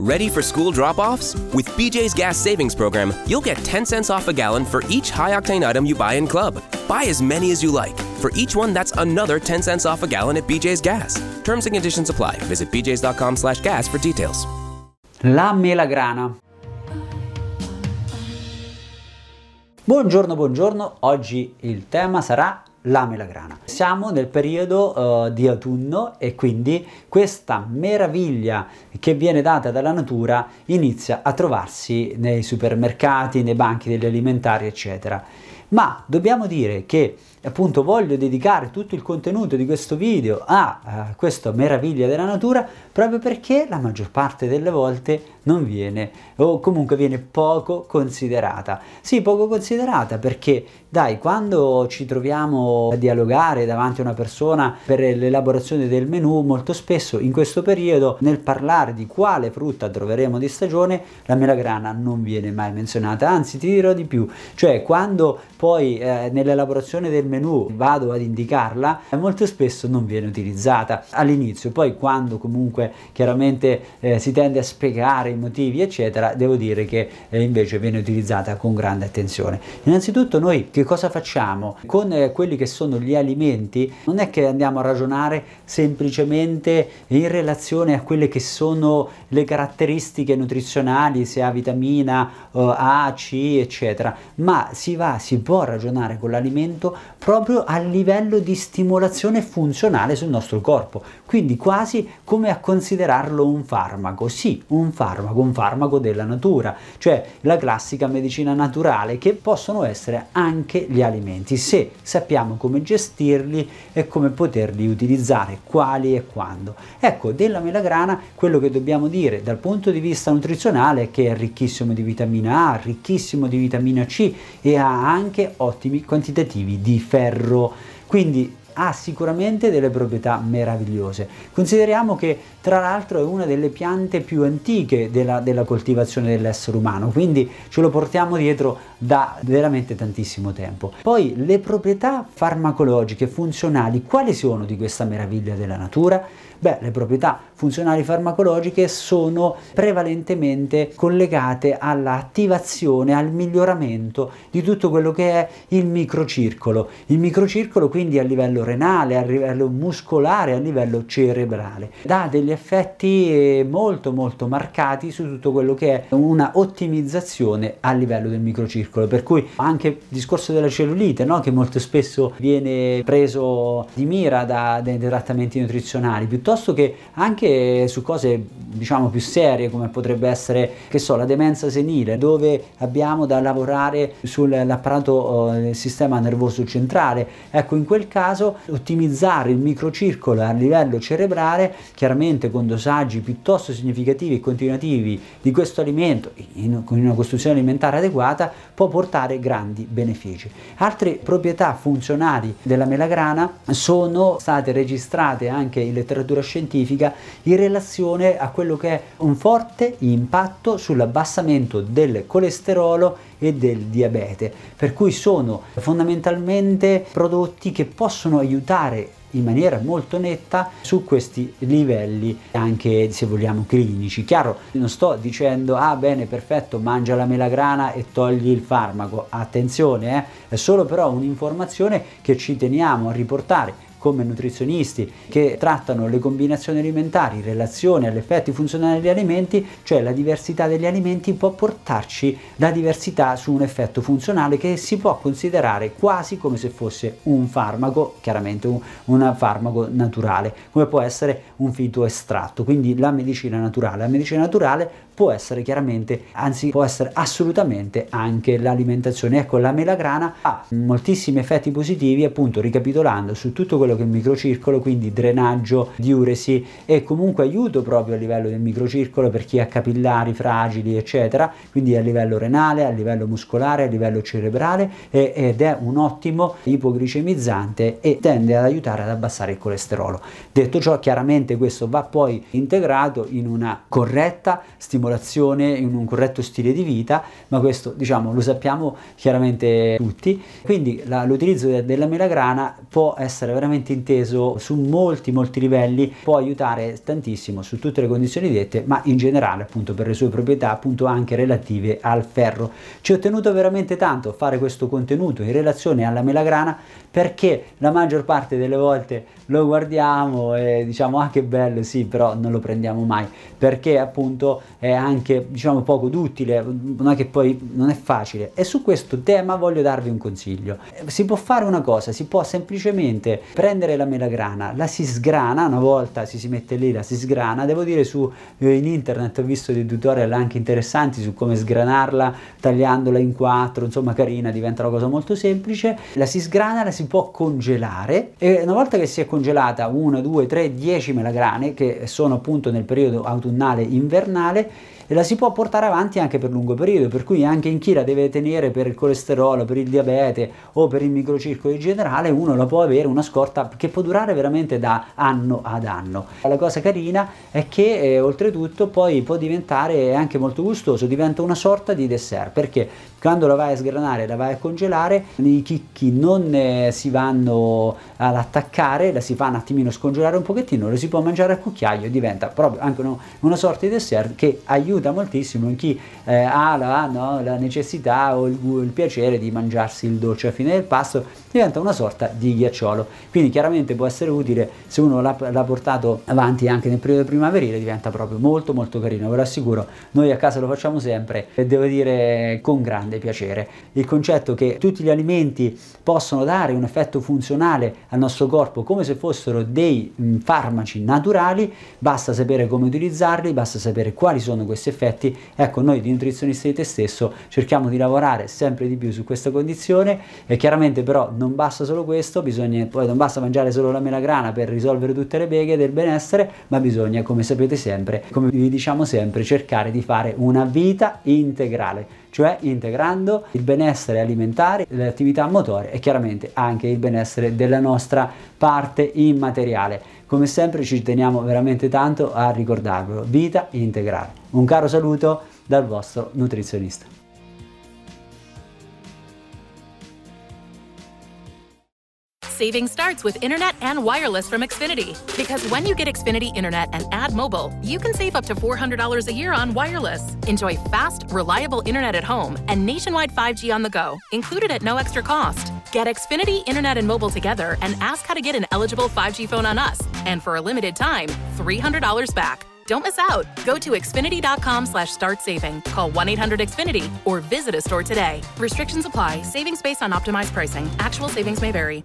Ready for school drop-offs? With BJ's Gas Savings Program, you'll get 10 cents off a gallon for each high-octane item you buy in club. Buy as many as you like. For each one, that's another 10 cents off a gallon at BJ's Gas. Terms and conditions apply. Visit bjs.com/gas for details. La melagrana. Buongiorno. Oggi il tema sarà la melagrana. Siamo nel periodo di autunno e quindi questa meraviglia che viene data dalla natura inizia a trovarsi nei supermercati, nei banchi degli alimentari, eccetera. Ma dobbiamo dire che appunto voglio dedicare tutto il contenuto di questo video a questa meraviglia della natura proprio perché la maggior parte delle volte non viene o comunque viene poco considerata. Sì, poco considerata perché quando ci troviamo a dialogare davanti a una persona per l'elaborazione del menù, molto spesso in questo periodo nel parlare di quale frutta troveremo di stagione la melagrana non viene mai menzionata, anzi ti dirò di più, cioè quando poi nell'elaborazione del menù vado ad indicarla, molto spesso non viene utilizzata all'inizio, poi quando comunque chiaramente si tende a spiegare i motivi eccetera, devo dire che invece viene utilizzata con grande attenzione. Innanzitutto noi che cosa facciamo? Con quelli che sono gli alimenti non è che andiamo a ragionare semplicemente in relazione a quelle che sono le caratteristiche nutrizionali, se ha vitamina A, C eccetera, ma si può ragionare con l'alimento proprio a livello di stimolazione funzionale sul nostro corpo, quindi quasi come a considerarlo un farmaco, sì un farmaco della natura, cioè la classica medicina naturale che possono essere anche gli alimenti, se sappiamo come gestirli e come poterli utilizzare, quali e quando. Ecco, della melagrana quello che dobbiamo dire dal punto di vista nutrizionale è che è ricchissimo di vitamina A, ricchissimo di vitamina C e ha anche ottimi quantitativi di ferro, quindi ha sicuramente delle proprietà meravigliose. Consideriamo che tra l'altro è una delle piante più antiche della coltivazione dell'essere umano, quindi ce lo portiamo dietro da veramente tantissimo tempo. Poi le proprietà farmacologiche funzionali quali sono di questa meraviglia della natura? Beh, le proprietà funzionali farmacologiche sono prevalentemente collegate all'attivazione, al miglioramento di tutto quello che è il microcircolo quindi a livello renale, a livello muscolare, a livello cerebrale. Dà degli effetti molto marcati su tutto quello che è una ottimizzazione a livello del microcircolo, per cui anche il discorso della cellulite, no? Che molto spesso viene preso di mira dai trattamenti nutrizionali, piuttosto che anche su cose diciamo più serie come potrebbe essere la demenza senile, dove abbiamo da lavorare sull'apparato del sistema nervoso centrale. Ecco, in quel caso ottimizzare il microcircolo a livello cerebrale, chiaramente con dosaggi piuttosto significativi e continuativi di questo alimento con una costruzione alimentare adeguata, può portare grandi benefici. Altre proprietà funzionali della melagrana sono state registrate anche in letteratura scientifica in relazione a quello che è un forte impatto sull'abbassamento del colesterolo e del diabete, per cui sono fondamentalmente prodotti che possono aiutare in maniera molto netta su questi livelli anche se vogliamo clinici. Chiaro, non sto dicendo bene perfetto mangia la melagrana e togli il farmaco, attenzione è solo però un'informazione che ci teniamo a riportare come nutrizionisti che trattano le combinazioni alimentari in relazione agli effetti funzionali degli alimenti, cioè la diversità degli alimenti può portarci la diversità su un effetto funzionale che si può considerare quasi come se fosse un farmaco, chiaramente un farmaco naturale, come può essere un fitoestratto, quindi la medicina naturale. La medicina naturale può essere chiaramente, anzi può essere assolutamente anche l'alimentazione. Ecco, la melagrana ha moltissimi effetti positivi, appunto ricapitolando, su tutto quello che è il microcircolo, quindi drenaggio, diuresi e comunque aiuto proprio a livello del microcircolo per chi ha capillari fragili eccetera, quindi a livello renale, a livello muscolare, a livello cerebrale ed è un ottimo ipoglicemizzante e tende ad aiutare ad abbassare il colesterolo. Detto ciò, chiaramente questo va poi integrato in una corretta stimolazione, in un corretto stile di vita, ma questo lo sappiamo chiaramente tutti, quindi l'utilizzo della melagrana può essere veramente ovviamente inteso su molti livelli, può aiutare tantissimo su tutte le condizioni dette, ma in generale appunto per le sue proprietà appunto anche relative al ferro. Ci ho tenuto veramente tanto a fare questo contenuto in relazione alla melagrana, perché la maggior parte delle volte lo guardiamo e diciamo ah che bello sì, però non lo prendiamo mai, perché appunto è anche diciamo poco duttile, non è che poi non è facile. E su questo tema voglio darvi un consiglio. Si può fare una cosa, si può semplicemente prendere la melagrana, la si sgrana, una volta si mette lì, la si sgrana. Devo dire in internet ho visto dei tutorial anche interessanti su come sgranarla, tagliandola in quattro, insomma carina, diventa una cosa molto semplice. La si sgrana, la si può congelare, e una volta che si è congelata 1, 2, 3, 10 melagrane che sono appunto nel periodo autunnale invernale, la si può portare avanti anche per lungo periodo, per cui anche in chi la deve tenere per il colesterolo, per il diabete o per il microcircolo in generale, uno la può avere, una scorta che può durare veramente da anno ad anno. La cosa carina è che oltretutto poi può diventare anche molto gustoso, diventa una sorta di dessert, perché quando la vai a sgranare, la vai a congelare, i chicchi non si vanno ad attaccare, la si fa un attimino scongelare un pochettino, lo si può mangiare a cucchiaio, diventa proprio anche una sorta di dessert che aiuta moltissimo in chi ha la necessità o il piacere di mangiarsi il dolce a fine del pasto. Diventa una sorta di ghiacciolo, quindi chiaramente può essere utile se uno l'ha portato avanti anche nel periodo primaverile, diventa proprio molto carino, ve lo assicuro. Noi a casa lo facciamo sempre e devo dire con grande piacere. Il concetto che tutti gli alimenti possono dare un effetto funzionale al nostro corpo come se fossero dei farmaci naturali, basta sapere come utilizzarli, basta sapere quali sono questi effetti. Ecco, noi di Nutrizionisti di Te Stesso cerchiamo di lavorare sempre di più su questa condizione, e chiaramente però non basta solo questo, non basta mangiare solo la melagrana per risolvere tutte le beghe del benessere, ma bisogna, come sapete sempre, come vi diciamo sempre, cercare di fare una vita integrale, cioè integrando il benessere alimentare, l'attività motoria e chiaramente anche il benessere della nostra parte immateriale. Come sempre ci teniamo veramente tanto a ricordarvelo, vita integrale. Un caro saluto dal vostro nutrizionista. Saving starts with internet and wireless from Xfinity. Because when you get Xfinity internet and add mobile, you can save up to $400 a year on wireless. Enjoy fast, reliable internet at home and nationwide 5G on the go, included at no extra cost. Get Xfinity internet and mobile together and ask how to get an eligible 5G phone on us. And for a limited time, $300 back. Don't miss out. Go to Xfinity.com/startsaving. Call 1-800-XFINITY or visit a store today. Restrictions apply. Savings based on optimized pricing. Actual savings may vary.